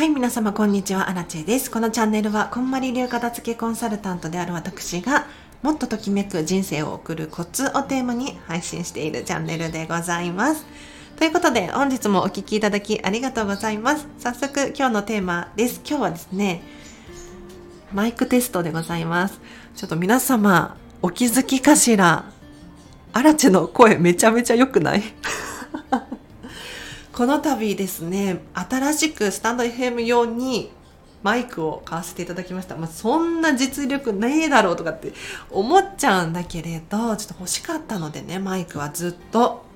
はい、皆様こんにちは、アラチェです。このチャンネルはこんまり流片付けコンサルタントである私がもっとときめく人生を送るコツをテーマに配信しているチャンネルでございます。ということで本日もお聞きいただきありがとうございます。早速今日のテーマです。今日はですね、マイクテストでございます。ちょっと皆様お気づきかしら、アラチェの声めちゃめちゃ良くないこの度ですね、新しくスタンド FM 用にマイクを買わせていただきました。そんな実力ねえだろうとかって思っちゃうんだけれど、ちょっと欲しかったのでね、マイクはずっと。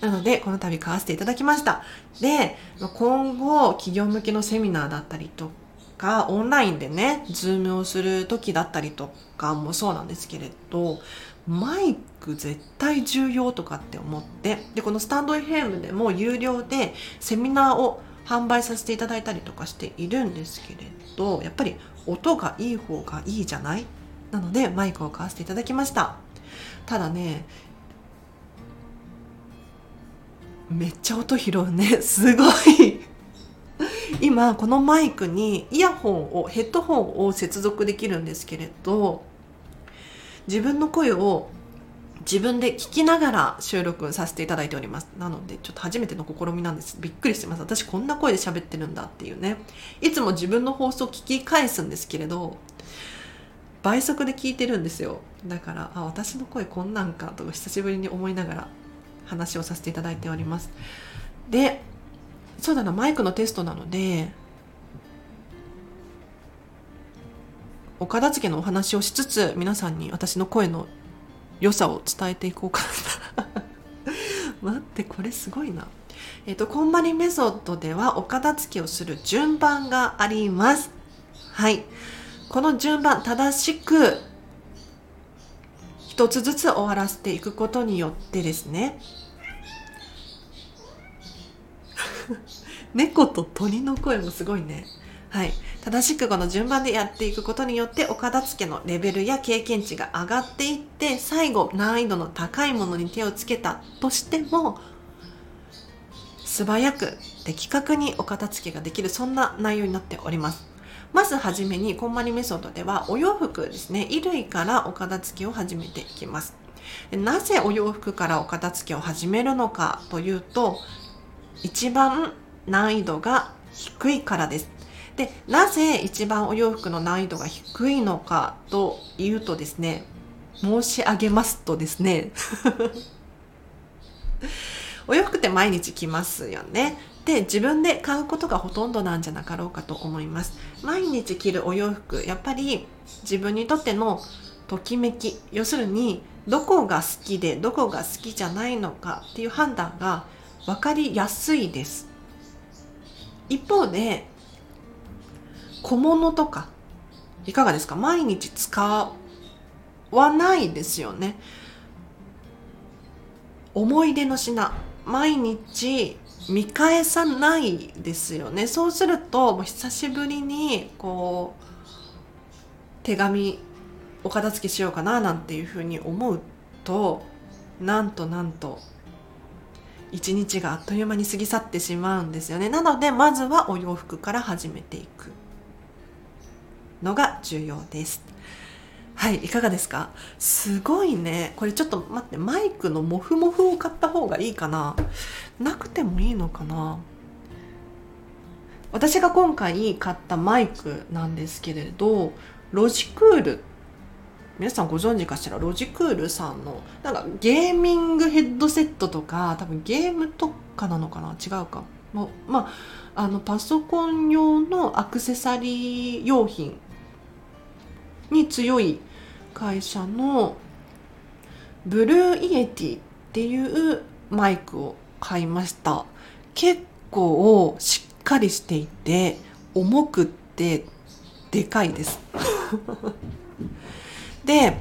なのでこの度買わせていただきました。で、今後企業向けのセミナーだったりとか、オンラインでね、ズームをする時だったりとかもそうなんですけれど、マイク絶対重要とかって思って、でこのスタンド FM でも有料でセミナーを販売させていただいたりとかしているんですけれど、やっぱり音がいい方がいいじゃない？なのでマイクを買わせていただきました。ただね、めっちゃ音拾うね、すごい今このマイクにイヤホンを、ヘッドホンを接続できるんですけれど、自分の声を自分で聞きながら収録させていただいております。なのでちょっと初めての試みなんです。びっくりしてます。私こんな声で喋ってるんだっていうね。いつも自分の放送聞き返すんですけれど、倍速で聞いてるんですよ。だから私の声こんなんかと久しぶりに思いながら話をさせていただいております。で、そうだな、マイクのテストなのでお片付けのお話をしつつ、皆さんに私の声の良さを伝えていこうかな待って、これすごいな。こんまりメソッドではお片付けをする順番があります。はい、この順番正しく一つずつ終わらせていくことによってですね猫と鳥の声もすごいね。はい、正しくこの順番でやっていくことによってお片付けのレベルや経験値が上がっていって、最後難易度の高いものに手をつけたとしても素早く的確にお片付けができる、そんな内容になっております。まずはじめにこんまりメソッドではお洋服ですね、衣類からお片付けを始めていきます。なぜお洋服からお片付けを始めるのかというと、一番難易度が低いからです。で、なぜ一番お洋服の難易度が低いのかというとですね、申し上げますとですねお洋服って毎日着ますよね。で、自分で買うことがほとんどなんじゃなかろうかと思います。毎日着るお洋服、やっぱり自分にとってのときめき、要するにどこが好きでどこが好きじゃないのかっていう判断が分かりやすいです。一方で小物とかいかがですか？毎日使わないですよね。思い出の品、毎日見返さないですよね。そうするともう久しぶりにこう手紙お片付けしようかななんていうふうに思うと、なんと一日があっという間に過ぎ去ってしまうんですよね。なのでまずはお洋服から始めていくのが重要です。はい、いかがですか？すごいね。これちょっと待って、マイクのモフモフを買った方がいいかな、なくてもいいのかな。私が今回買ったマイクなんですけれど、ロジクール、皆さんご存知かしら。ロジクールさんのなんかゲーミングヘッドセットとか、多分ゲームとかなのかな、違うかも。パソコン用のアクセサリー用品に強い会社のブルーイエティっていうマイクを買いました。結構しっかりしていて重くってでかいですで、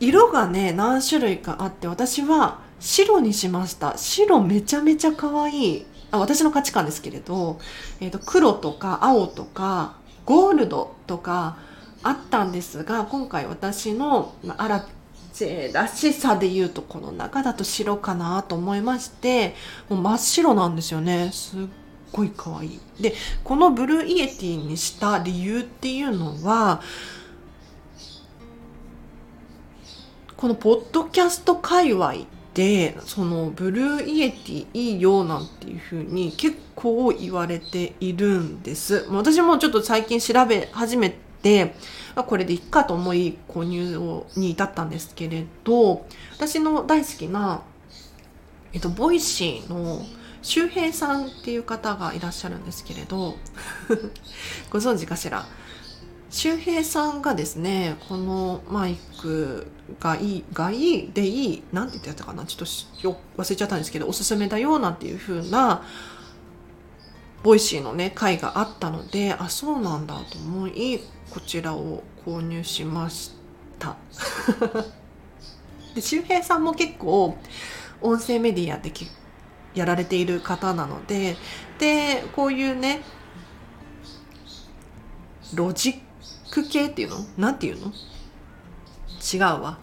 色がね何種類かあって、私は白にしました。白めちゃめちゃ可愛い、私の価値観ですけれど、黒とか青とかゴールドとかあったんですが、今回私のアラチェらしさで言うとこの中だと白かなと思いまして、もう真っ白なんですよね。すっごい可愛い。でこのブルーイエティにした理由っていうのは、このポッドキャスト界隈でそのブルーイエティいいよなんていう風に結構言われているんです。私もちょっと最近調べ始めて、これでいいかと思い購入に至ったんですけれど、私の大好きな、ボイシーの周平さんっていう方がいらっしゃるんですけれどご存知かしら。周平さんがですね、このマイクがいいなんて言ってたかな、ちょっと忘れちゃったんですけど、おすすめだよなんていう風なボイシーのね回があったので、あ、そうなんだと思いこちらを購入しましたで周平さんも結構音声メディアでやられている方なので、でこういうねロジック系っていうのなんていうの違うわ、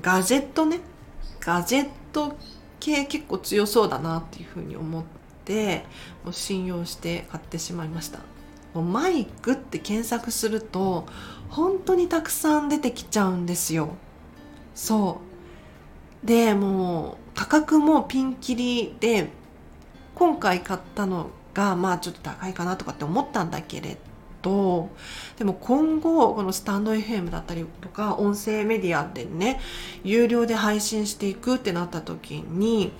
ガジェットね、ガジェット系結構強そうだなっていうふうに思って、もう信用して買ってしまいました。もうマイクって検索すると本当にたくさん出てきちゃうんですよ。そうで、もう価格もピンキリで、今回買ったのがまあちょっと高いかなとかって思ったんだけれど、でも今後このスタンド FM だったりとか音声メディアでね有料で配信していくってなった時に、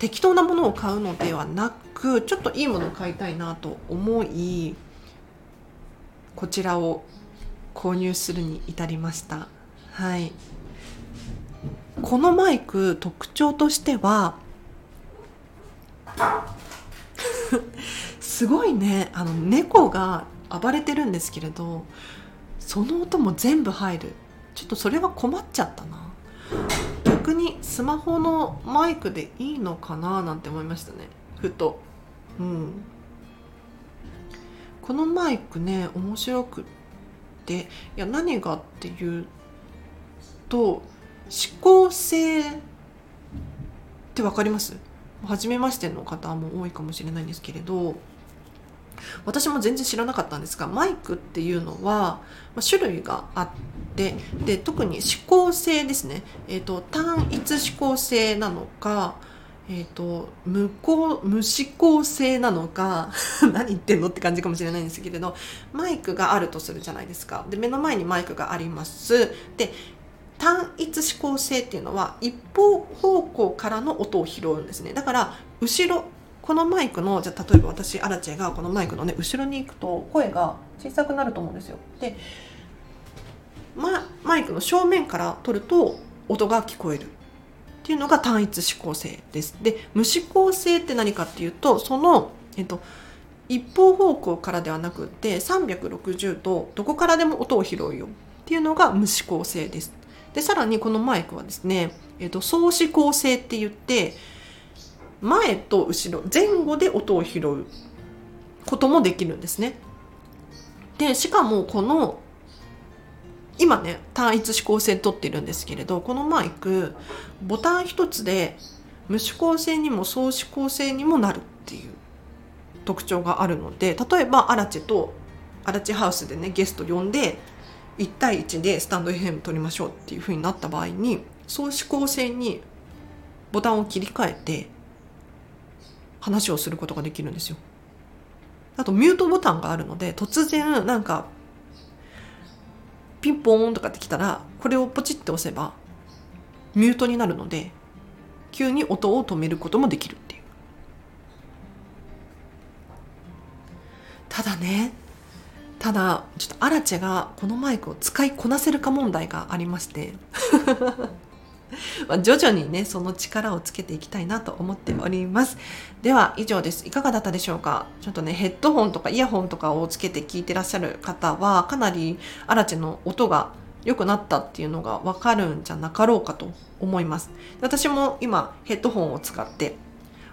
適当なものを買うのではなくちょっといいものを買いたいなと思い、こちらを購入するに至りました。はい、このマイク特徴としてはすごいね、猫が暴れてるんですけれど、その音も全部入る。ちょっとそれは困っちゃったな。逆にスマホのマイクでいいのかななんて思いましたね、ふと。うん、このマイクね面白くって、いや何がっていうと、指向性ってわかります？初めましての方も多いかもしれないんですけれど、私も全然知らなかったんですが、マイクっていうのは種類があって、で特に指向性ですね、単一指向性なのか、無指向性なのか何言ってんのって感じかもしれないんですけれど、マイクがあるとするじゃないですか。で目の前にマイクがあります。で単一指向性っていうのは一方方向からの音を拾うんですね。だから後ろ、このマイクの、じゃあ例えば私アラチェがこのマイクのね後ろに行くと声が小さくなると思うんですよ。で、マイクの正面から取ると音が聞こえるっていうのが単一指向性です。で無指向性って何かっていうと、その一方方向からではなくて360度どこからでも音を拾うよっていうのが無指向性です。でさらにこのマイクはですね、総指向性って言って、前と後ろ前後で音を拾うこともできるんですね。でしかもこの今ね単一指向性取ってるんですけれど、このマイクボタン一つで無指向性にも総指向性にもなるっていう特徴があるので、例えばアラチェハウスでねゲスト呼んで1対1でスタンド FM 撮りましょうっていう風になった場合に、総指向性にボタンを切り替えて話をすることができるんですよ。あとミュートボタンがあるので、突然なんかピンポーンとかってきたらこれをポチって押せばミュートになるので、急に音を止めることもできるっていう。ただちょっとアラチェがこのマイクを使いこなせるか問題がありまして徐々にねその力をつけていきたいなと思っております。では以上です。いかがだったでしょうか。ちょっとねヘッドホンとかイヤホンとかをつけて聞いてらっしゃる方は、かなりアラチェの音が良くなったっていうのが分かるんじゃなかろうかと思います。私も今ヘッドホンを使って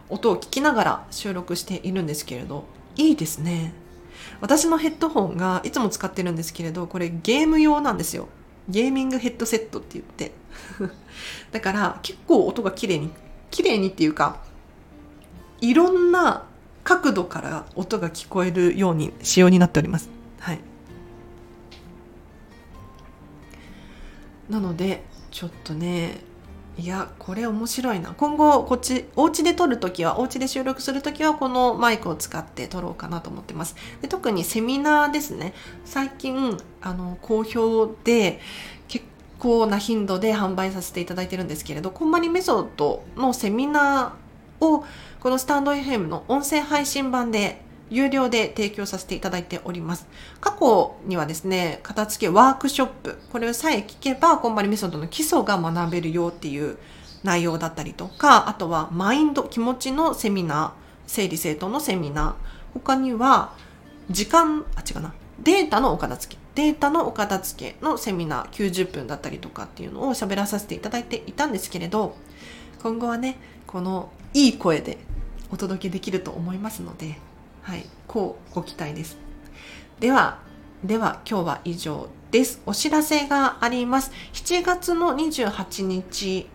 音を聞きながら収録しているんですけれど、いいですね。私のヘッドホンがいつも使ってるんですけれど、これゲーム用なんですよ。ゲーミングヘッドセットって言ってだから結構音が綺麗にっていうか、いろんな角度から音が聞こえるように仕様になっております。はい。なのでちょっとね、いやこれ面白いな。今後こっちお家で撮るときは、お家で収録するときはこのマイクを使って撮ろうかなと思ってます。で、特にセミナーですね。最近好評で結構な頻度で販売させていただいてるんですけれど、こんまりメソッドのセミナーをこのスタンド FM の音声配信版で有料で提供させていただいております。過去にはですね、片付けワークショップ、これをさえ聞けばこんまりメソッドの基礎が学べるよっていう内容だったりとか、あとはマインド、気持ちのセミナー、整理整頓のセミナー、他にはデータのお片付け、のセミナー90分だったりとかっていうのを喋らさせていただいていたんですけれど、今後はね、このいい声でお届けできると思いますので、はい、こうご期待です。では今日は以上です。お知らせがあります。7月の28日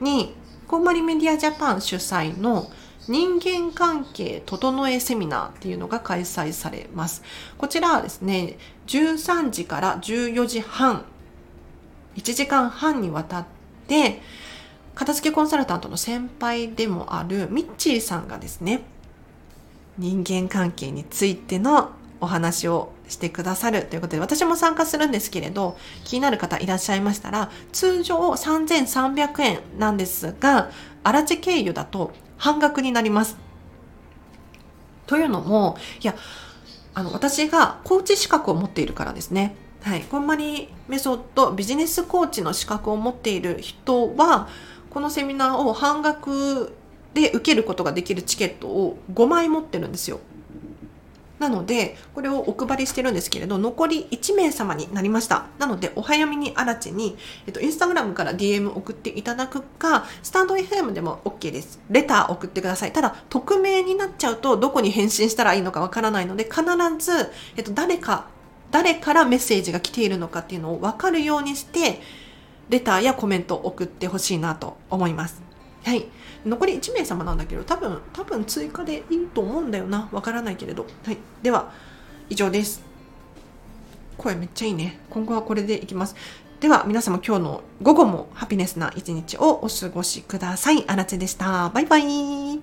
にこんまりメディアジャパン主催の人間関係整えセミナーっていうのが開催されます。こちらはですね、13時から14時半、1時間半にわたって片付けコンサルタントの先輩でもあるミッチーさんがですね、人間関係についてのお話をしてくださるということで、私も参加するんですけれど、気になる方いらっしゃいましたら、通常3300円なんですが、荒地経由だと半額になります。というのも、私がコーチ資格を持っているからですね。はい、こんまりメソッドビジネスコーチの資格を持っている人は、このセミナーを半額で受けることができるチケットを5枚持ってるんですよ。なのでこれをお配りしてるんですけれど、残り1名様になりました。なのでお早めにあらちに、インスタグラムから DM 送っていただくか、スタンド FM でも OK です。レター送ってください。ただ匿名になっちゃうとどこに返信したらいいのかわからないので、必ず、誰からメッセージが来ているのかっていうのを分かるようにしてレターやコメントを送ってほしいなと思います。はい、残り1名様なんだけど、多分追加でいいと思うんだよな。わからないけれど。はい、では以上です。声めっちゃいいね。今後はこれでいきます。では皆様、今日の午後もハピネスな一日をお過ごしください。あらちでした。バイバイ。